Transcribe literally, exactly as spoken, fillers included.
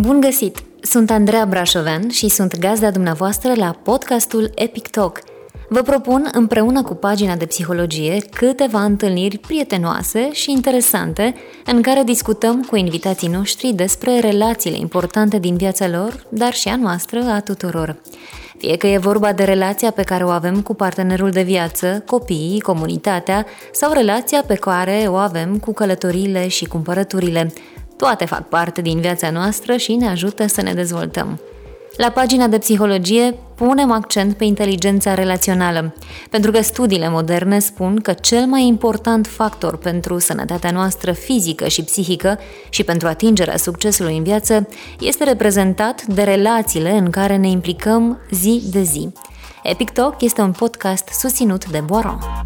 Bun găsit! Sunt Andreea Brașovan și sunt gazda dumneavoastră la podcastul Epic Talk. Vă propun, împreună cu pagina de psihologie, câteva întâlniri prietenoase și interesante în care discutăm cu invitații noștri despre relațiile importante din viața lor, dar și a noastră, a tuturor. Fie că e vorba de relația pe care o avem cu partenerul de viață, copiii, comunitatea sau relația pe care o avem cu călătoriile și cumpărăturile. Toate fac parte din viața noastră și ne ajută să ne dezvoltăm. La pagina de psihologie punem accent pe inteligența relațională, pentru că studiile moderne spun că cel mai important factor pentru sănătatea noastră fizică și psihică și pentru atingerea succesului în viață este reprezentat de relațiile în care ne implicăm zi de zi. Epic Talk este un podcast susținut de Boiron.